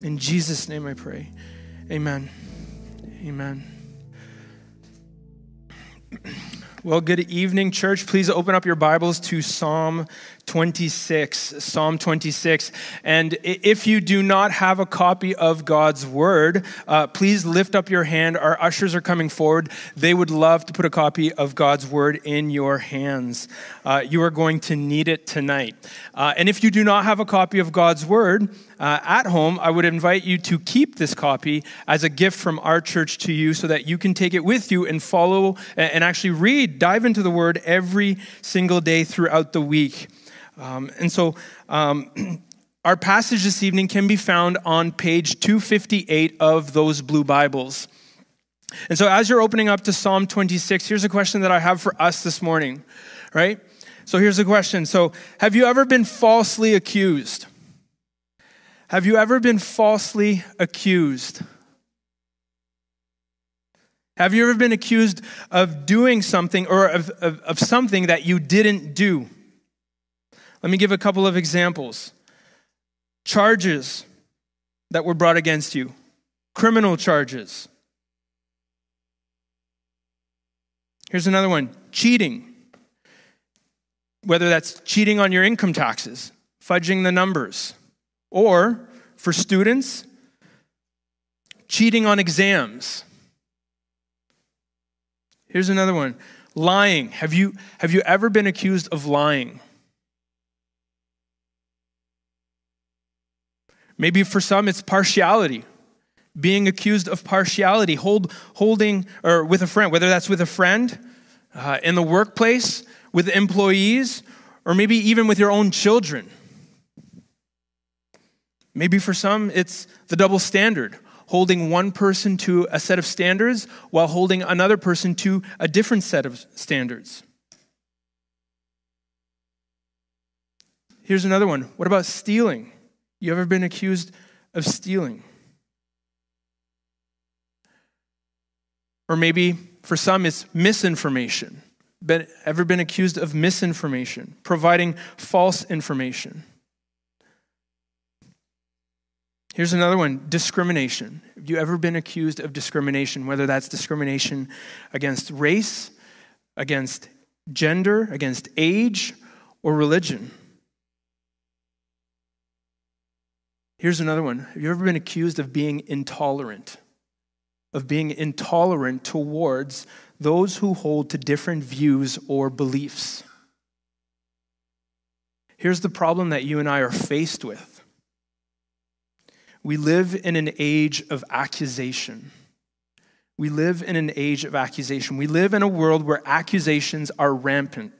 In Jesus' name I pray. Amen. Amen. Well, good evening, church. Please open up your Bibles to Psalm 26. Psalm 26. And if you do not have a copy of God's Word, please lift up your hand. Our ushers are coming forward. They would love to put a copy of God's Word in your hands. You are going to need it tonight. And if you do not have a copy of God's Word at home, I would invite you to keep this copy as a gift from our church to you so that you can take it with you and follow and actually read, dive into the Word every single day throughout the week. Our passage this evening can be found on page 258 of those blue Bibles. And so as you're opening up to Psalm 26, here's a question that I have for us this morning, right? So here's the question. So have you ever been falsely accused? Have you ever been falsely accused? Have you ever been accused of doing something or of something that you didn't do? Let me give a couple of examples. Charges that were brought against you. Criminal charges. Here's another one. Cheating. Whether that's cheating on your income taxes, fudging the numbers, or for students, cheating on exams. Here's another one. Lying. Have you ever been accused of lying? Maybe for some it's partiality, being accused of partiality, holding or with a friend, whether that's with a friend, in the workplace, with employees, or maybe even with your own children. Maybe for some it's the double standard, holding one person to a set of standards while holding another person to a different set of standards. Here's another one. What about stealing? You ever been accused of stealing? Or maybe for some it's misinformation. Ever been accused of misinformation, providing false information? Here's another one, discrimination. Have you ever been accused of discrimination, whether that's discrimination against race, against gender, against age, or religion? Here's another one. Have you ever been accused of being intolerant? Of being intolerant towards those who hold to different views or beliefs. Here's the problem that you and I are faced with. We live in an age of accusation. We live in an age of accusation. We live in a world where accusations are rampant,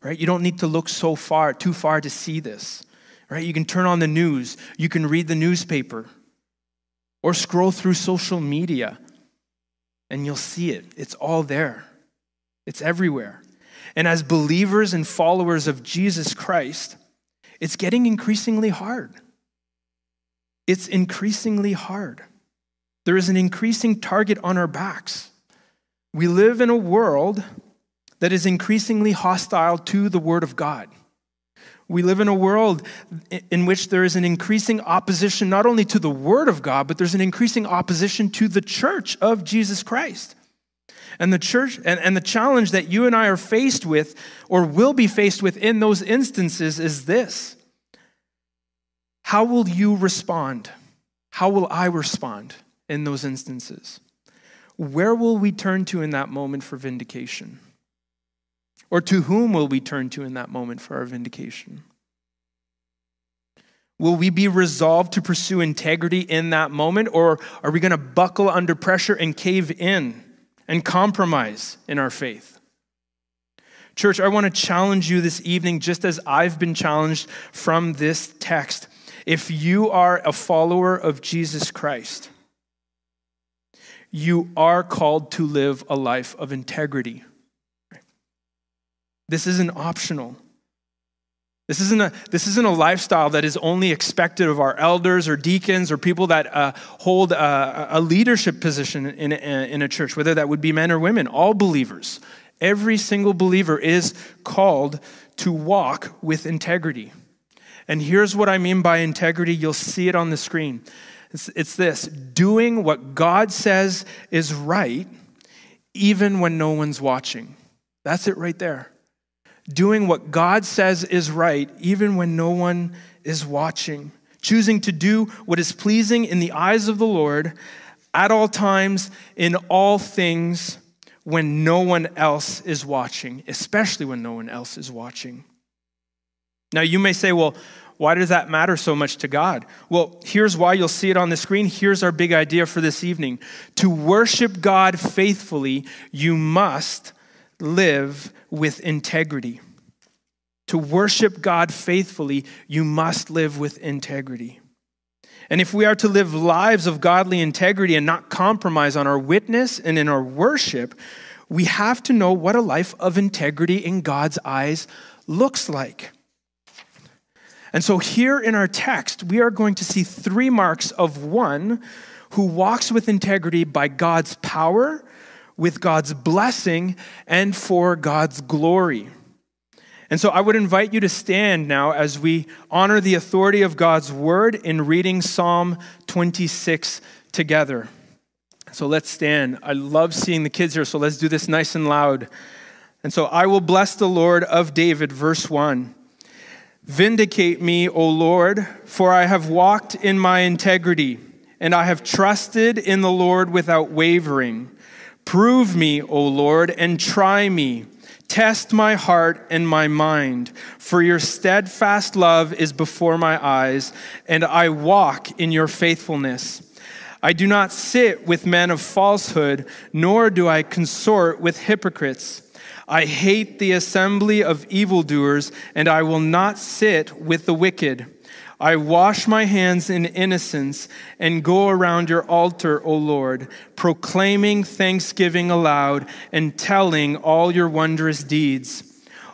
right? You don't need to look too far to see this. Right? You can turn on the news, you can read the newspaper, or scroll through social media, and you'll see it. It's all there. It's everywhere. And as believers and followers of Jesus Christ, it's getting increasingly hard. It's increasingly hard. There is an increasing target on our backs. We live in a world that is increasingly hostile to the Word of God. We live in a world in which there is an increasing opposition, not only to the Word of God, but there's an increasing opposition to the church of Jesus Christ. And the church and the challenge that you and I are faced with or will be faced with in those instances is this. How will you respond? How will I respond in those instances? Where will we turn to in that moment for vindication? Or to whom will we turn to in that moment for our vindication? Will we be resolved to pursue integrity in that moment, or are we going to buckle under pressure and cave in and compromise in our faith? Church, I want to challenge you this evening just as I've been challenged from this text. If you are a follower of Jesus Christ, you are called to live a life of integrity. This isn't optional. This isn't a lifestyle that is only expected of our elders or deacons or people that hold a leadership position in a church, whether that would be men or women, all believers. Every single believer is called to walk with integrity. And here's what I mean by integrity. You'll see it on the screen. It's this, doing what God says is right, even when no one's watching. That's it right there. Doing what God says is right, even when no one is watching. Choosing to do what is pleasing in the eyes of the Lord at all times, in all things, when no one else is watching, especially when no one else is watching. Now, you may say, well, why does that matter so much to God? Well, here's why. You'll see it on the screen. Here's our big idea for this evening. To worship God faithfully, you must live with integrity. To worship God faithfully, you must live with integrity. And if we are to live lives of godly integrity and not compromise on our witness and in our worship, we have to know what a life of integrity in God's eyes looks like. And so here in our text, we are going to see three marks of one who walks with integrity by God's power, with God's blessing, and for God's glory. And so I would invite you to stand now as we honor the authority of God's word in reading Psalm 26 together. So let's stand. I love seeing the kids here, so let's do this nice and loud. And so I will bless the Lord of David, verse 1. Vindicate me, O Lord, for I have walked in my integrity, and I have trusted in the Lord without wavering. Prove me, O Lord, and try me. Test my heart and my mind, for your steadfast love is before my eyes, and I walk in your faithfulness. I do not sit with men of falsehood, nor do I consort with hypocrites. I hate the assembly of evildoers, and I will not sit with the wicked. I wash my hands in innocence and go around your altar, O Lord, proclaiming thanksgiving aloud and telling all your wondrous deeds.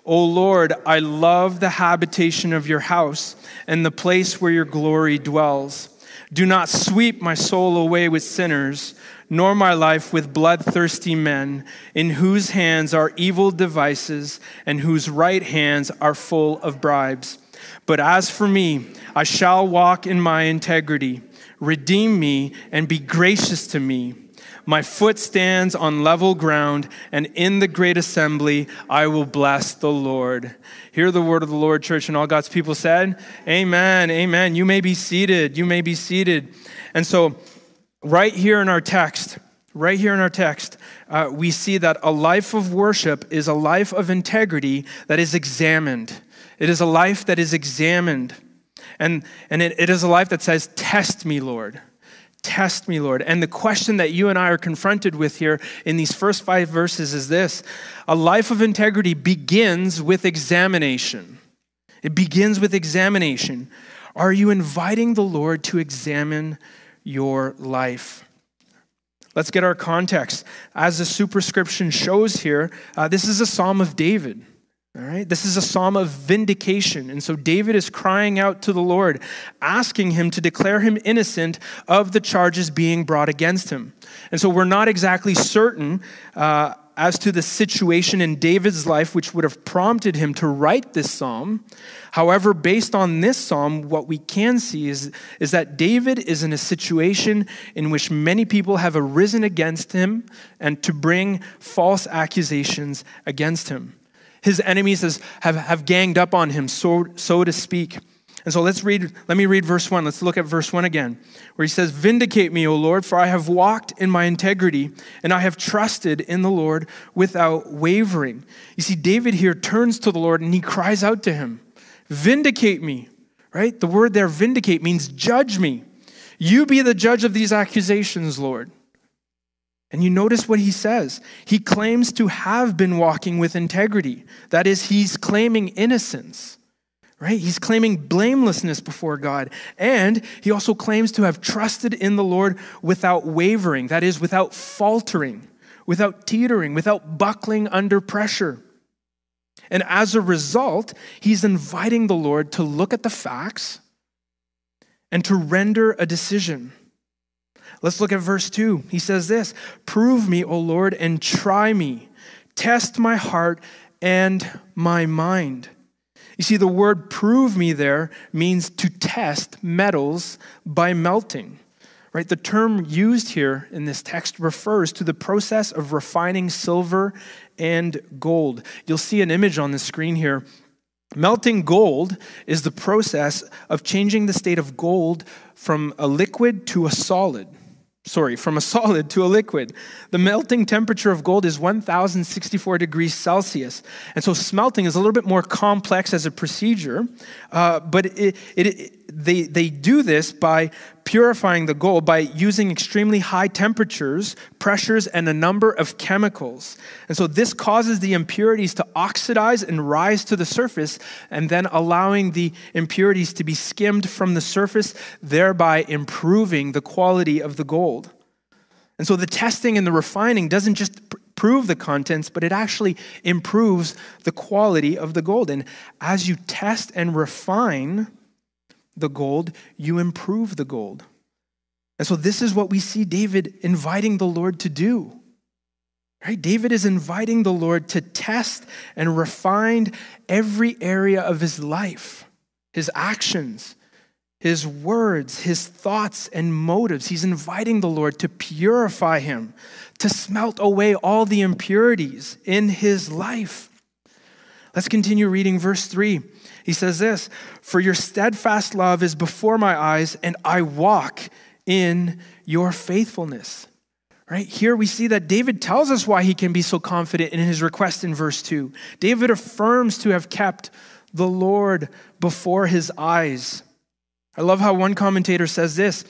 O Lord, I love the habitation of your house and the place where your glory dwells. Do not sweep my soul away with sinners, nor my life with bloodthirsty men, in whose hands are evil devices and whose right hands are full of bribes. But as for me, I shall walk in my integrity. Redeem me and be gracious to me. My foot stands on level ground, and in the great assembly I will bless the Lord. Hear the word of the Lord, church, and all God's people said, amen, amen. You may be seated, you may be seated. And so right here in our text, we see that a life of worship is a life of integrity that is examined. It is a life that is examined. And it is a life that says, test me, Lord. Test me, Lord. And the question that you and I are confronted with here in these first 5 verses is this. A life of integrity begins with examination. It begins with examination. Are you inviting the Lord to examine your life? Let's get our context. As the superscription shows here, this is a Psalm of David. All right, this is a psalm of vindication. And so David is crying out to the Lord, asking him to declare him innocent of the charges being brought against him. And so we're not exactly certain as to the situation in David's life which would have prompted him to write this psalm. However, based on this psalm, what we can see is that David is in a situation in which many people have arisen against him and to bring false accusations against him. His enemies have ganged up on him, so to speak. And so let me read verse 1. Let's look at verse 1 again, where he says, Vindicate me, O Lord, for I have walked in my integrity, and I have trusted in the Lord without wavering. You see, David here turns to the Lord, and he cries out to him, Vindicate me, right? The word there, vindicate, means judge me. You be the judge of these accusations, Lord. And you notice what he says. He claims to have been walking with integrity. That is, he's claiming innocence, right? He's claiming blamelessness before God. And he also claims to have trusted in the Lord without wavering. That is, without faltering, without teetering, without buckling under pressure. And as a result, he's inviting the Lord to look at the facts and to render a decision. Let's look at verse 2. He says this, Prove me, O Lord, and try me. Test my heart and my mind. You see, the word prove me there means to test metals by melting. Right? The term used here in this text refers to the process of refining silver and gold. You'll see an image on the screen here. Melting gold is the process of changing the state of gold from a liquid to a solid. From a solid to a liquid. The melting temperature of gold is 1,064 degrees Celsius. And so smelting is a little bit more complex as a procedure, but they do this by purifying the gold by using extremely high temperatures, pressures, and a number of chemicals. And so this causes the impurities to oxidize and rise to the surface, and then allowing the impurities to be skimmed from the surface, thereby improving the quality of the gold. And so the testing and the refining doesn't just prove the contents, but it actually improves the quality of the gold. And as you test and refine the gold, you improve the gold. And so this is what we see David inviting the Lord to do. Right? David is inviting the Lord to test and refine every area of his life, his actions, his words, his thoughts and motives. He's inviting the Lord to purify him, to smelt away all the impurities in his life. Let's continue reading verse 3. He says this, "For your steadfast love is before my eyes, and I walk in your faithfulness." Right here we see that David tells us why he can be so confident in his request in verse 2. David affirms to have kept the Lord before his eyes. I love how one commentator says this,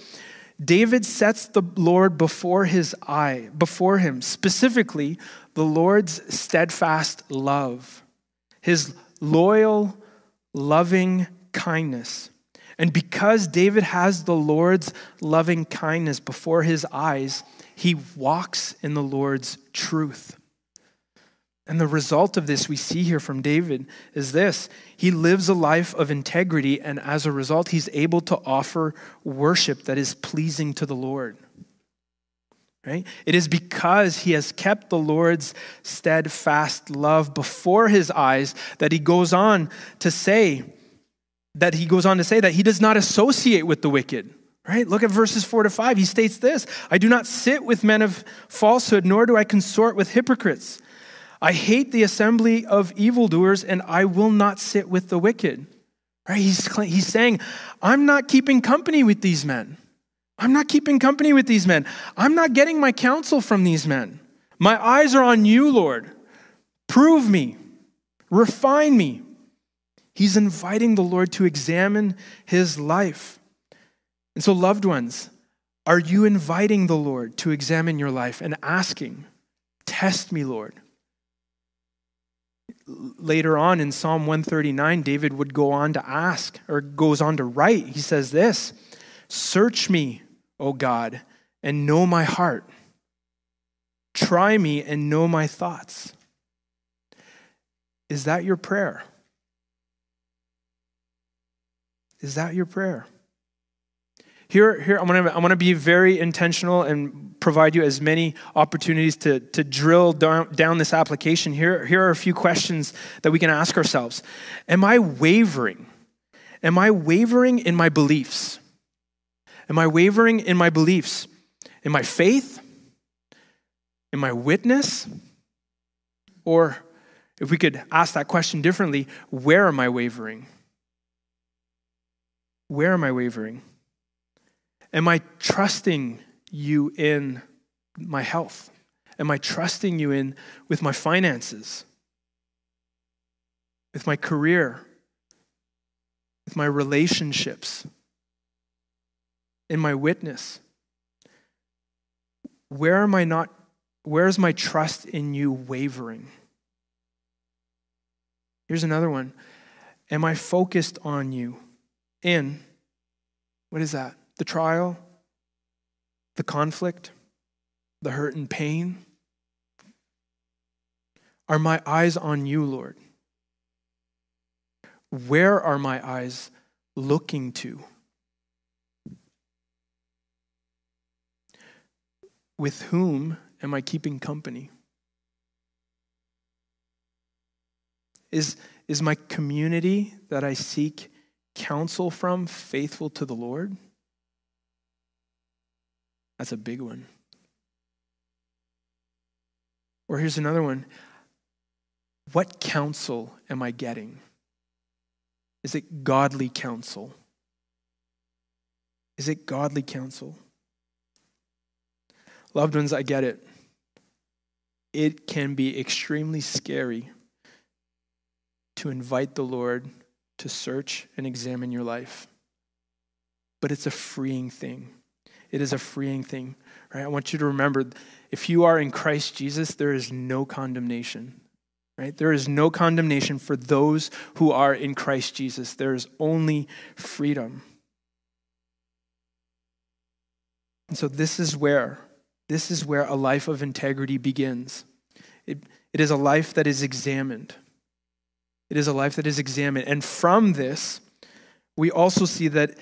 David sets the Lord before him, specifically the Lord's steadfast love, his loyal loving kindness. And because David has the Lord's loving kindness before his eyes, he walks in the Lord's truth. And the result of this we see here from David is this. He lives a life of integrity, and as a result, he's able to offer worship that is pleasing to the Lord. Right? It is because he has kept the Lord's steadfast love before his eyes that he goes on to say that he does not associate with the wicked. Right? Look at verses 4 to 5. He states this, "I do not sit with men of falsehood, nor do I consort with hypocrites. I hate the assembly of evildoers, and I will not sit with the wicked." Right? He's saying, I'm not keeping company with these men. I'm not keeping company with these men. I'm not getting my counsel from these men. My eyes are on you, Lord. Prove me. Refine me. He's inviting the Lord to examine his life. And so, loved ones, are you inviting the Lord to examine your life and asking, "Test me, Lord"? Later on in Psalm 139, David would goes on to write, he says this, "Search me, O God, and know my heart. Try me and know my thoughts." Is that your prayer? Is that your prayer? Here I'm gonna be very intentional and provide you as many opportunities to drill down this application. Here are a few questions that we can ask ourselves. Am I wavering? Am I wavering in my beliefs? Am I wavering in my beliefs? In my faith? In my witness? Or if we could ask that question differently, where am I wavering? Where am I wavering? Am I trusting you in my health? Am I trusting you with my finances? With my career? With my relationships? In my witness? Where is my trust in you wavering? Here's another one. Am I focused on you in, what is that? The trial, the conflict, the hurt and pain? Are my eyes on you, Lord? Where are my eyes looking to? With whom am I keeping company? Is my community that I seek counsel from faithful to the Lord? That's a big one. Or here's another one. What counsel am I getting? Is it godly counsel? Is it godly counsel? Loved ones, I get it. It can be extremely scary to invite the Lord to search and examine your life. But it's a freeing thing. It is a freeing thing, right? I want you to remember, if you are in Christ Jesus, there is no condemnation, right? There is no condemnation for those who are in Christ Jesus. There is only freedom. And so this is where a life of integrity begins. It is a life that is examined. It is a life that is examined. And from this, we also see that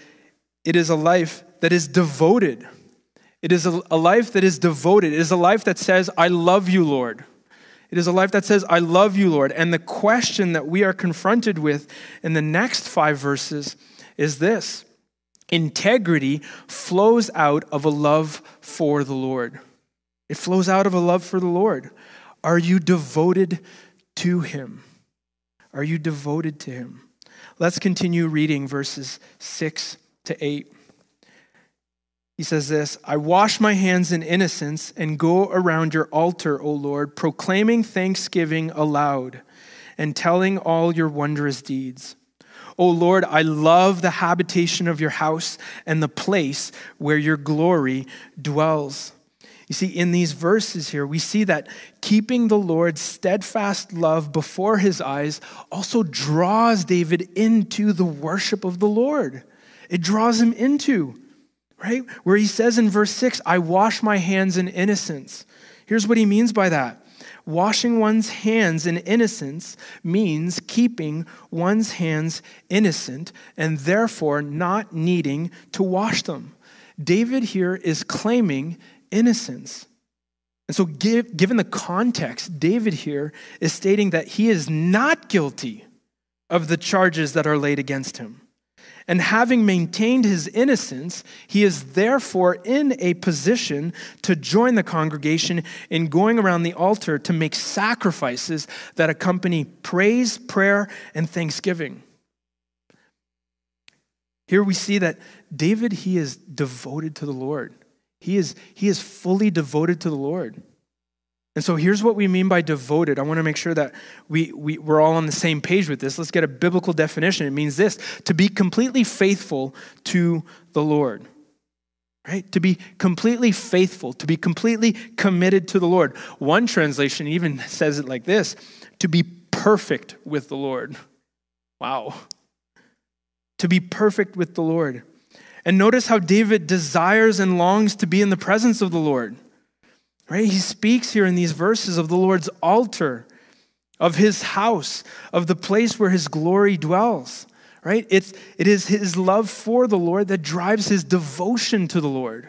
it is a life that is devoted. It is a life that is devoted. It is a life that says, I love you, Lord. It is a life that says, I love you, Lord. And the question that we are confronted with in the next 5 verses is this. Integrity flows out of a love for the Lord. It flows out of a love for the Lord. Are you devoted to him? Are you devoted to him? Let's continue reading verses 6 to 8. He says this, I wash my hands in innocence and go around your altar, O Lord, proclaiming thanksgiving aloud and telling all your wondrous deeds. O Lord, I love the habitation of your house and the place where your glory dwells. You see, in these verses here, we see that keeping the Lord's steadfast love before his eyes also draws David into the worship of the Lord. It draws him into, right? Where he says in verse 6, I wash my hands in innocence. Here's what he means by that. Washing one's hands in innocence means keeping one's hands innocent and therefore not needing to wash them. David here is claiming innocence. And so given the context, David here is stating that he is not guilty of the charges that are laid against him. And having maintained his innocence, he is therefore in a position to join the congregation in going around the altar to make sacrifices that accompany praise, prayer, and thanksgiving. Here we see that David, he is devoted to the Lord. He is fully devoted to the Lord. And so here's what we mean by devoted. I want to make sure that we're all on the same page with this. Let's get a biblical definition. It means this, to be completely faithful to the Lord, right? To be completely faithful, to be completely committed to the Lord. One translation even says it like this, to be perfect with the Lord. Wow. To be perfect with the Lord. And notice how David desires and longs to be in the presence of the Lord. Right? He speaks here in these verses of the Lord's altar, of his house, of the place where his glory dwells. Right? It is his love for the Lord that drives his devotion to the Lord.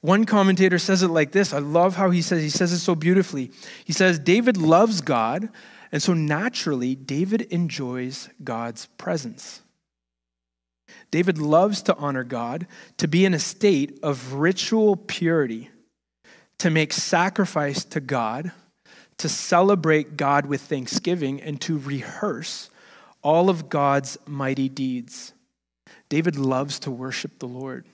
One commentator says it like this. I love how he says it so beautifully. He says, David loves God, and so naturally, David enjoys God's presence. David loves to honor God, to be in a state of ritual purity, to make sacrifice to God, to celebrate God with thanksgiving, and to rehearse all of God's mighty deeds. David loves to worship the Lord.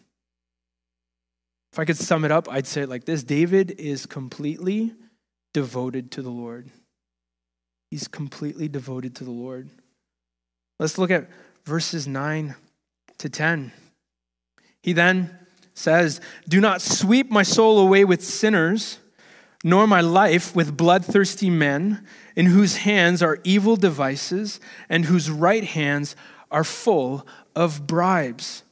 If I could sum it up, I'd say it like this. David is completely devoted to the Lord. He's completely devoted to the Lord. Let's look at verses 9 to 10. He then says, do not sweep my soul away with sinners, nor my life with bloodthirsty men, in whose hands are evil devices and whose right hands are full of bribes.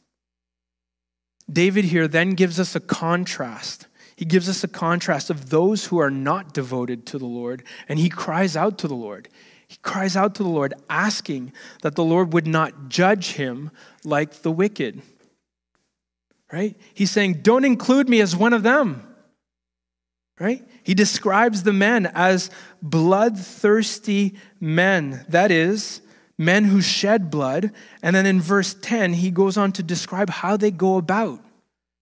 David here then gives us a contrast. He gives us a contrast of those who are not devoted to the Lord, and he cries out to the Lord. He cries out to the Lord, asking that the Lord would not judge him like the wicked, right? He's saying, don't include me as one of them, right? He describes the men as bloodthirsty men. That is, men who shed blood. And then in verse 10, he goes on to describe how they go about,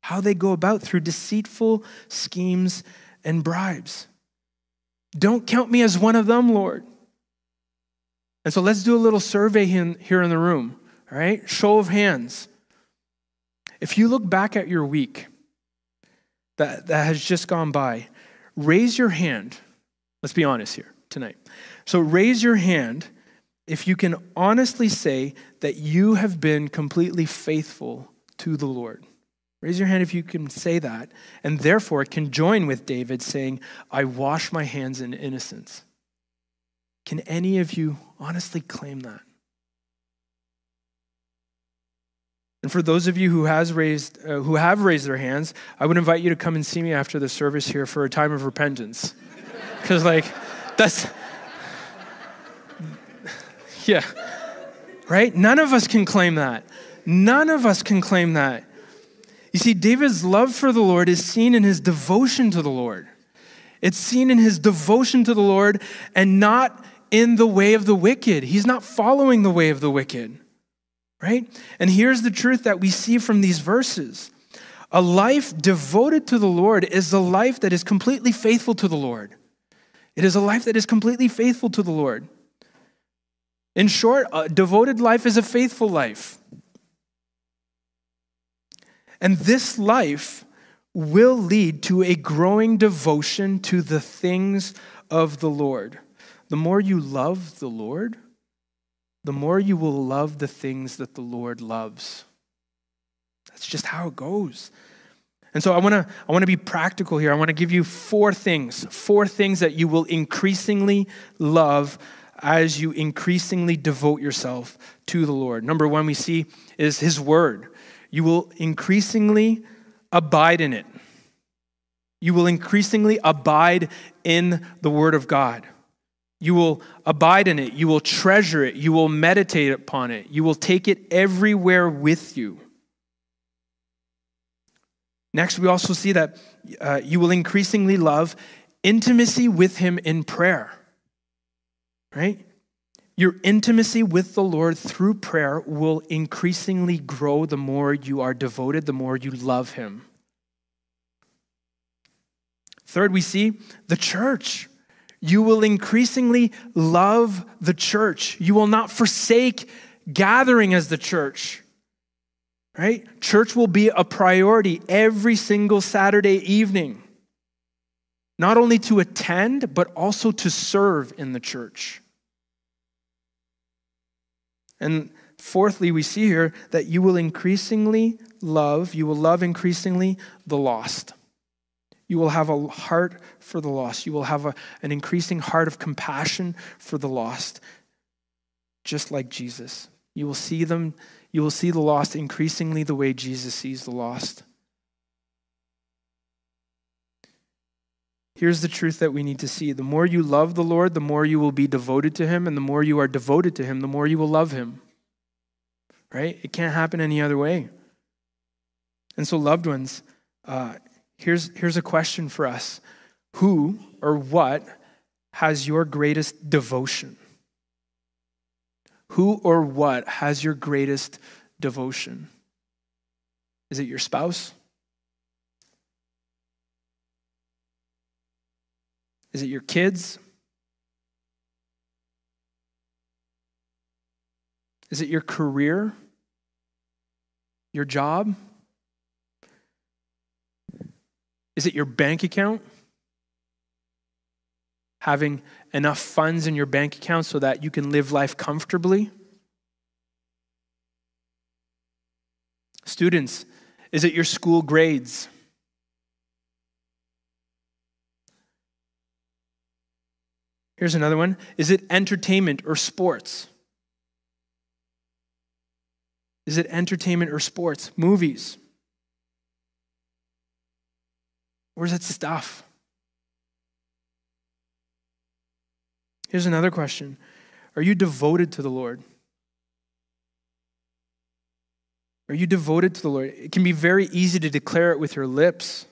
how they go about through deceitful schemes and bribes. Don't count me as one of them, Lord. And so let's do a little survey here in the room, all right? Show of hands. If you look back at your week that has just gone by, raise your hand. Let's be honest here tonight. So raise your hand if you can honestly say that you have been completely faithful to the Lord. Raise your hand if you can say that, and therefore can join with David saying, I wash my hands in innocence. Can any of you honestly claim that? And for those of you who have raised their hands, I would invite you to come and see me after the service here for a time of repentance. Because right? None of us can claim that. None of us can claim that. You see, David's love for the Lord is seen in his devotion to the Lord. It's seen in his devotion to the Lord and not in the way of the wicked. He's not following the way of the wicked, right? And here's the truth that we see from these verses. A life devoted to the Lord is a life that is completely faithful to the Lord. It is a life that is completely faithful to the Lord. In short, a devoted life is a faithful life. And this life will lead to a growing devotion to the things of the Lord. The more you love the Lord, the more you will love the things that the Lord loves. That's just how it goes. And so I want to be practical here. I want to give you four things that you will increasingly love as you increasingly devote yourself to the Lord. Number one we see is his word. You will increasingly abide in it. You will increasingly abide in the word of God. You will abide in it. You will treasure it. You will meditate upon it. You will take it everywhere with you. Next, we also see that you will increasingly love intimacy with him in prayer. Right? Your intimacy with the Lord through prayer will increasingly grow the more you are devoted, the more you love him. Third, we see the church. You will increasingly love the church. You will not forsake gathering as the church, right? Church will be a priority every single Saturday evening, not only to attend, but also to serve in the church. And fourthly, we see here that you will love increasingly the lost. You will have a heart for the lost. You will have an increasing heart of compassion for the lost, just like Jesus. You will see the lost increasingly the way Jesus sees the lost. Here's the truth that we need to see. The more you love the Lord, the more you will be devoted to him. And the more you are devoted to him, the more you will love him. Right? It can't happen any other way. And so, loved ones, here's a question for us. Who or what has your greatest devotion? Who or what has your greatest devotion? Is it your spouse? Is it your kids? Is it your career? Your job? Is it your bank account? Having enough funds in your bank account so that you can live life comfortably? Students, is it your school grades? Here's another one. Is it entertainment or sports? Is it entertainment or sports? Movies? Or is it stuff? Here's another question. Are you devoted to the Lord? Are you devoted to the Lord? It can be very easy to declare it with your lips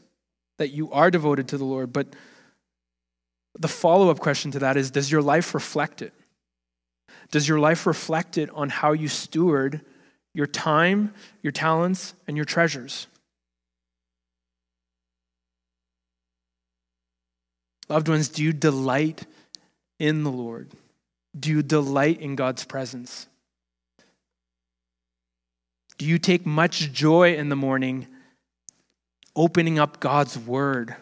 that you are devoted to the Lord, but the follow-up question to that is, does your life reflect it? Does your life reflect it on how you steward your time, your talents, and your treasures? Loved ones, do you delight in the Lord? Do you delight in God's presence? Do you take much joy in the morning opening up God's word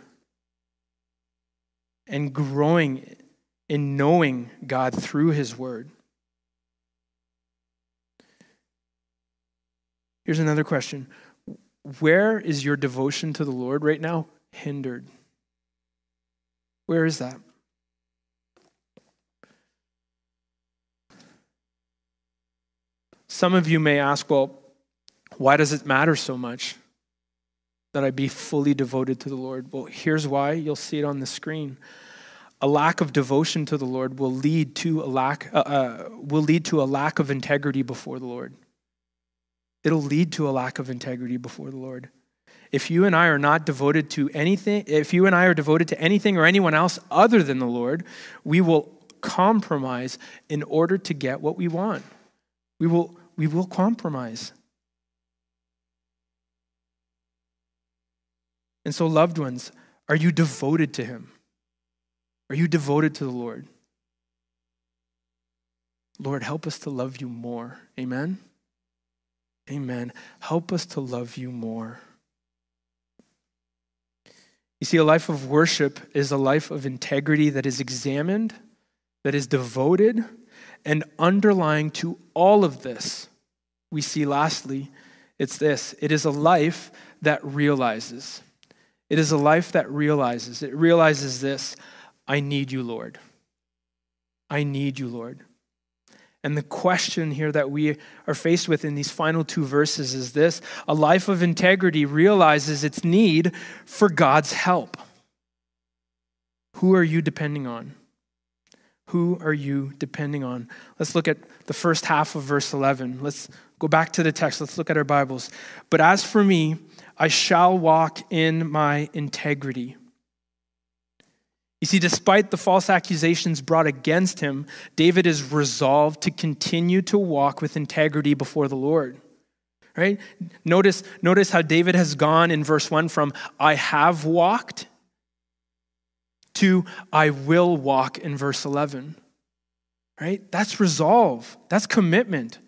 and growing in knowing God through his word? Here's another question. Where is your devotion to the Lord right now hindered? Where is that? Some of you may ask, well, why does it matter so much that I be fully devoted to the Lord? Well, here's why. You'll see it on the screen. A lack of devotion to the Lord will lead to a lack of integrity before the Lord. It'll lead to a lack of integrity before the Lord. If you and I are not devoted to anything, if you and I are devoted to anything or anyone else other than the Lord, we will compromise in order to get what we want. We will compromise. And so, loved ones, are you devoted to him? Are you devoted to the Lord? Lord, help us to love you more. Amen? Amen. Help us to love you more. You see, a life of worship is a life of integrity that is examined, that is devoted, and underlying to all of this, we see lastly, it's this. It is a life that realizes. It is a life that realizes. It realizes this. I need you, Lord. I need you, Lord. And the question here that we are faced with in these final two verses is this. A life of integrity realizes its need for God's help. Who are you depending on? Who are you depending on? Let's look at the first half of verse 11. Let's go back to the text. Let's look at our Bibles. But as for me, I shall walk in my integrity. You see, despite the false accusations brought against him, David is resolved to continue to walk with integrity before the Lord, right? Notice how David has gone in verse 1 from I have walked to I will walk in verse 11, right? That's resolve. That's commitment,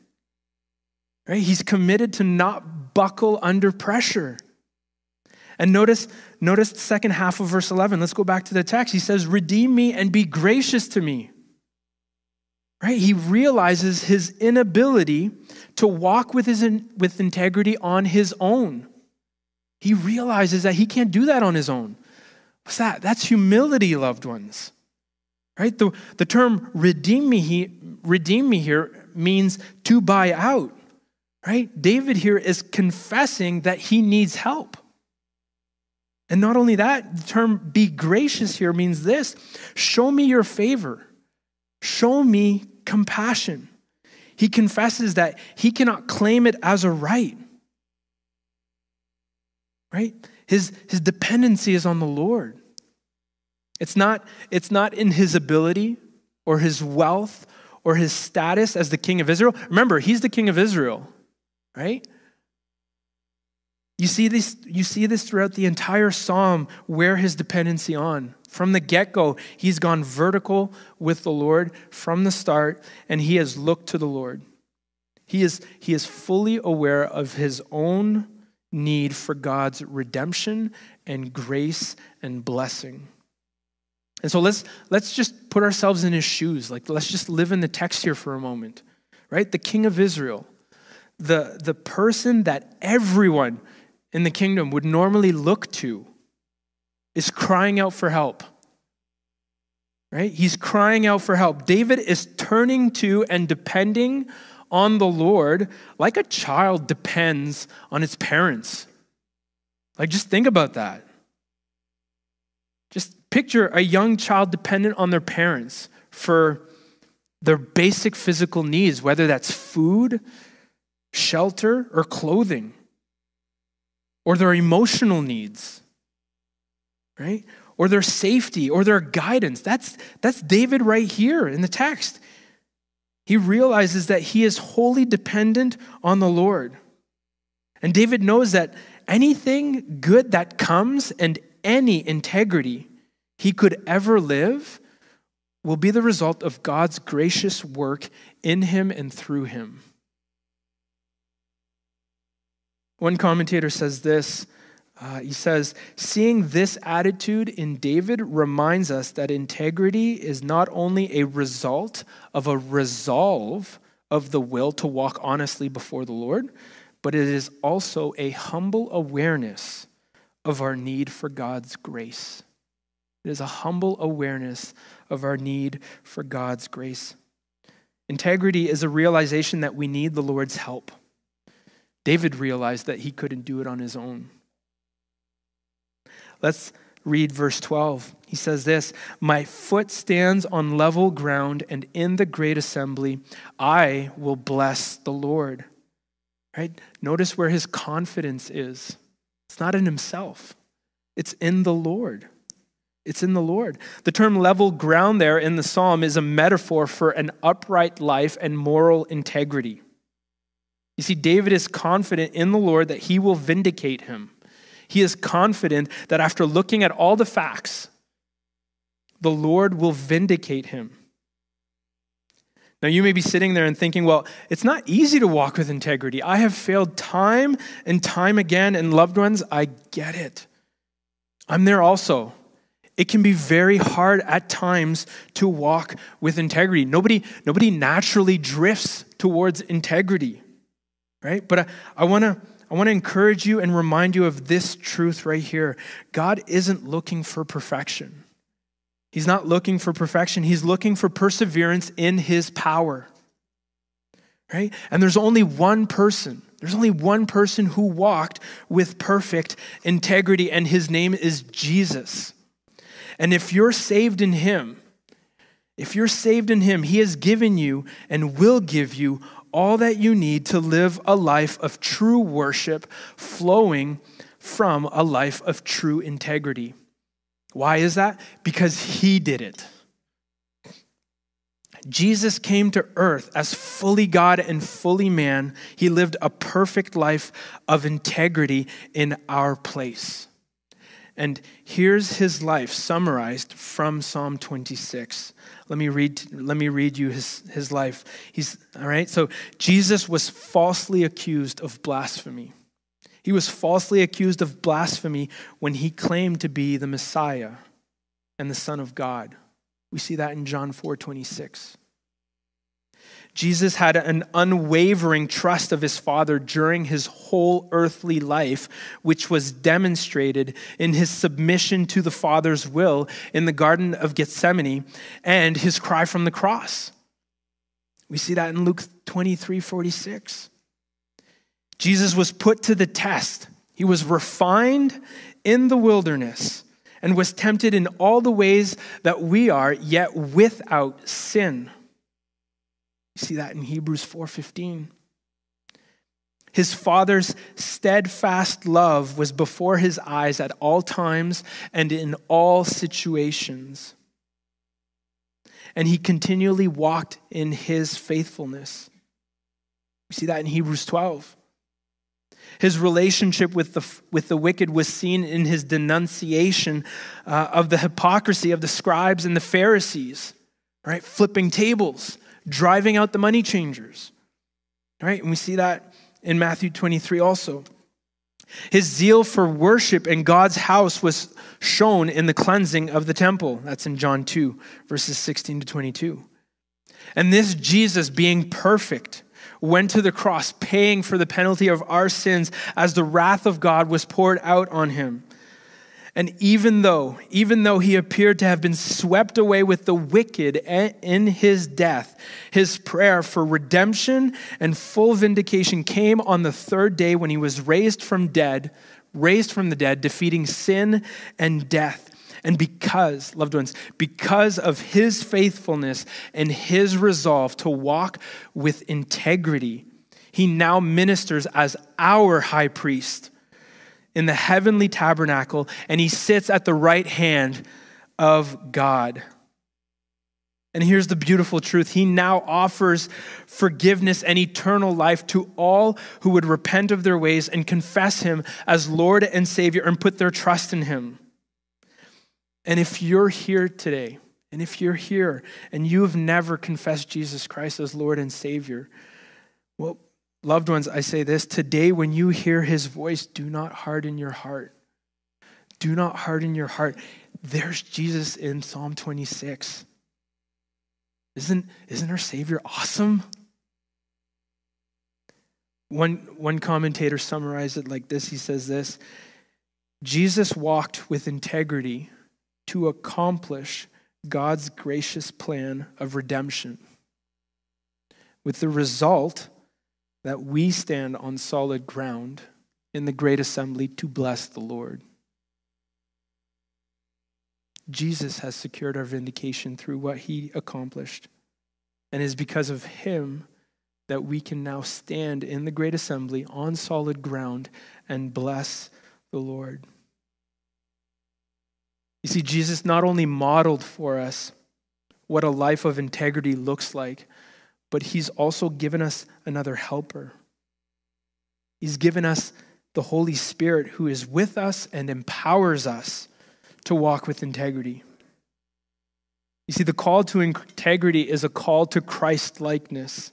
right? He's committed to not buckle under pressure. And notice the second half of verse 11. Let's go back to the text. He says, redeem me and be gracious to me. Right? He realizes his inability to walk with integrity on his own. He realizes that he can't do that on his own. What's that? That's humility, loved ones. Right? The term redeem me here means to buy out. Right? David here is confessing that he needs help. And not only that, the term be gracious here means this. Show me your favor. Show me compassion. He confesses that he cannot claim it as a right. Right? His dependency is on the Lord. It's not in his ability or his wealth or his status as the king of Israel. Remember, he's the king of Israel, right? You see this throughout the entire psalm where his dependency on. From the get-go, he's gone vertical with the Lord from the start, and he has looked to the Lord. He is fully aware of his own need for God's redemption and grace and blessing. And so let's just put ourselves in his shoes. Like, let's just live in the text here for a moment. Right? The king of Israel, the person that everyone in the kingdom would normally look to is crying out for help, right? He's crying out for help. David is turning to and depending on the Lord like a child depends on its parents. Like, just think about that. Just picture a young child dependent on their parents for their basic physical needs, whether that's food, shelter, or clothing, or their emotional needs, right? Or their safety, or their guidance. That's David right here in the text. He realizes that he is wholly dependent on the Lord. And David knows that anything good that comes and any integrity he could ever live will be the result of God's gracious work in him and through him. One commentator says this, he says, seeing this attitude in David reminds us that integrity is not only a result of a resolve of the will to walk honestly before the Lord, but it is also a humble awareness of our need for God's grace. It is a humble awareness of our need for God's grace. Integrity is a realization that we need the Lord's help. David realized that he couldn't do it on his own. Let's read verse 12. He says this, my foot stands on level ground, and in the great assembly, I will bless the Lord. Right? Notice where his confidence is. It's not in himself. It's in the Lord. It's in the Lord. The term level ground there in the psalm is a metaphor for an upright life and moral integrity. You see, David is confident in the Lord that he will vindicate him. He is confident that after looking at all the facts, the Lord will vindicate him. Now, you may be sitting there and thinking, well, it's not easy to walk with integrity. I have failed time and time again, and loved ones, I get it. I'm there also. It can be very hard at times to walk with integrity. Nobody naturally drifts towards integrity, right? But I want to encourage you and remind you of this truth right here. God isn't looking for perfection. He's not looking for perfection. He's looking for perseverance in his power, right? And there's only one person who walked with perfect integrity, and his name is Jesus. And if you're saved in him, he has given you and will give you all that you need to live a life of true worship flowing from a life of true integrity. Why is that? Because he did it. Jesus came to earth as fully God and fully man. He lived a perfect life of integrity in our place. And here's his life summarized from Psalm 26. Let me read you his life. All right, so Jesus was falsely accused of blasphemy. He was falsely accused of blasphemy when he claimed to be the Messiah and the Son of God. We see that in John 4:26. Jesus had an unwavering trust of his Father during his whole earthly life, which was demonstrated in his submission to the Father's will in the Garden of Gethsemane and his cry from the cross. We see that in Luke 23:46. Jesus was put to the test. He was refined in the wilderness and was tempted in all the ways that we are, yet without sin. You see that in Hebrews 4:15. His Father's steadfast love was before his eyes at all times and in all situations. And he continually walked in his faithfulness. We see that in Hebrews 12. His relationship with the wicked was seen in his denunciation of the hypocrisy of the scribes and the Pharisees, right? Flipping tables, driving out the money changers, right? And we see that in Matthew 23 also. His zeal for worship in God's house was shown in the cleansing of the temple. That's in John 2, verses 16 to 22. And this Jesus, being perfect, went to the cross, paying for the penalty of our sins as the wrath of God was poured out on him. And even though he appeared to have been swept away with the wicked in his death, his prayer for redemption and full vindication came on the third day when he was raised from the dead, defeating sin and death. And because, loved ones, because of his faithfulness and his resolve to walk with integrity, he now ministers as our high priest in the heavenly tabernacle, and he sits at the right hand of God. And here's the beautiful truth. He now offers forgiveness and eternal life to all who would repent of their ways and confess him as Lord and Savior and put their trust in him. And if you're here today, and if you're here and you have never confessed Jesus Christ as Lord and Savior, well, loved ones, I say this, today when you hear his voice, do not harden your heart. Do not harden your heart. There's Jesus in Psalm 26. Isn't our Savior awesome? One commentator summarized it like this. He says this, Jesus walked with integrity to accomplish God's gracious plan of redemption, with the result that we stand on solid ground in the great assembly to bless the Lord. Jesus has secured our vindication through what he accomplished, and it is because of him that we can now stand in the great assembly on solid ground and bless the Lord. You see, Jesus not only modeled for us what a life of integrity looks like, but he's also given us another helper. He's given us the Holy Spirit, who is with us and empowers us to walk with integrity. You see, the call to integrity is a call to Christ-likeness.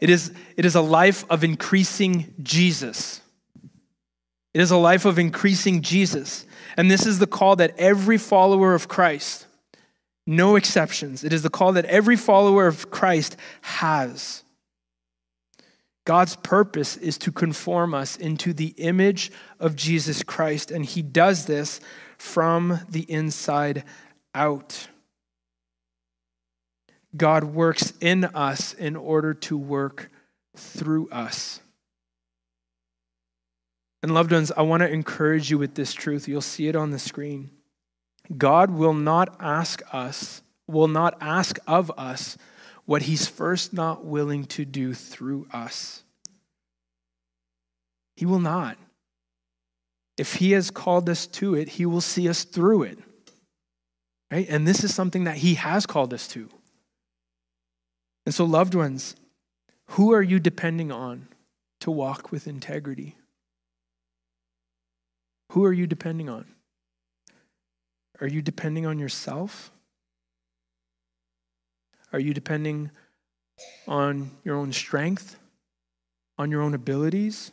It is a life of increasing Jesus. It is a life of increasing Jesus. And this is the call that every follower of Christ, no exceptions, it is the call that every follower of Christ has. God's purpose is to conform us into the image of Jesus Christ, and he does this from the inside out. God works in us in order to work through us. And loved ones, I want to encourage you with this truth. You'll see it on the screen. God will not ask of us what he's first not willing to do through us. He will not. If he has called us to it, he will see us through it. Right? And this is something that he has called us to. And so, loved ones, who are you depending on to walk with integrity? Who are you depending on? Are you depending on yourself? Are you depending on your own strength? On your own abilities?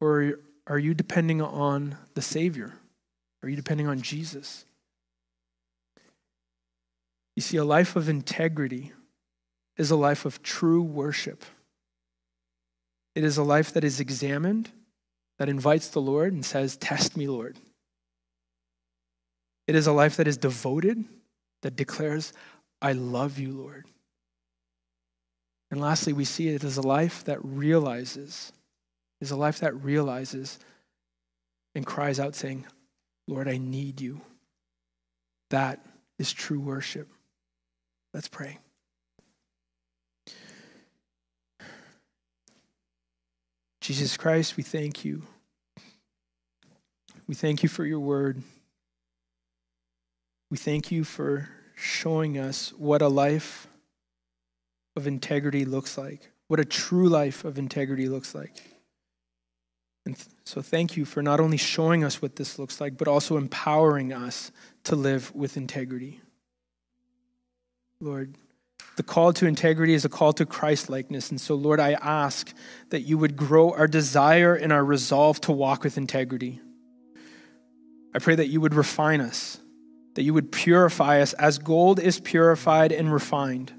Or are you depending on the Savior? Are you depending on Jesus? You see, a life of integrity is a life of true worship. It is a life that is examined, that invites the Lord and says, "Test me, Lord." It is a life that is devoted, that declares, "I love you, Lord." And lastly, we see it as a life that realizes, and cries out saying, "Lord, I need you." That is true worship. Let's pray. Jesus Christ, we thank you. We thank you for your word. We thank you for showing us what a life of integrity looks like, what a true life of integrity looks like. And so thank you for not only showing us what this looks like, but also empowering us to live with integrity. Lord, the call to integrity is a call to Christ-likeness. And so, Lord, I ask that you would grow our desire and our resolve to walk with integrity. I pray that you would refine us, that you would purify us as gold is purified and refined.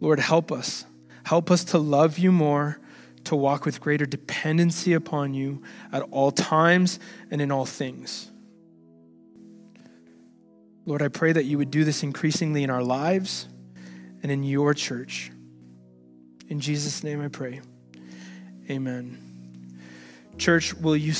Lord, help us. Help us to love you more, to walk with greater dependency upon you at all times and in all things. Lord, I pray that you would do this increasingly in our lives and in your church. In Jesus' name I pray. Amen. Church, will you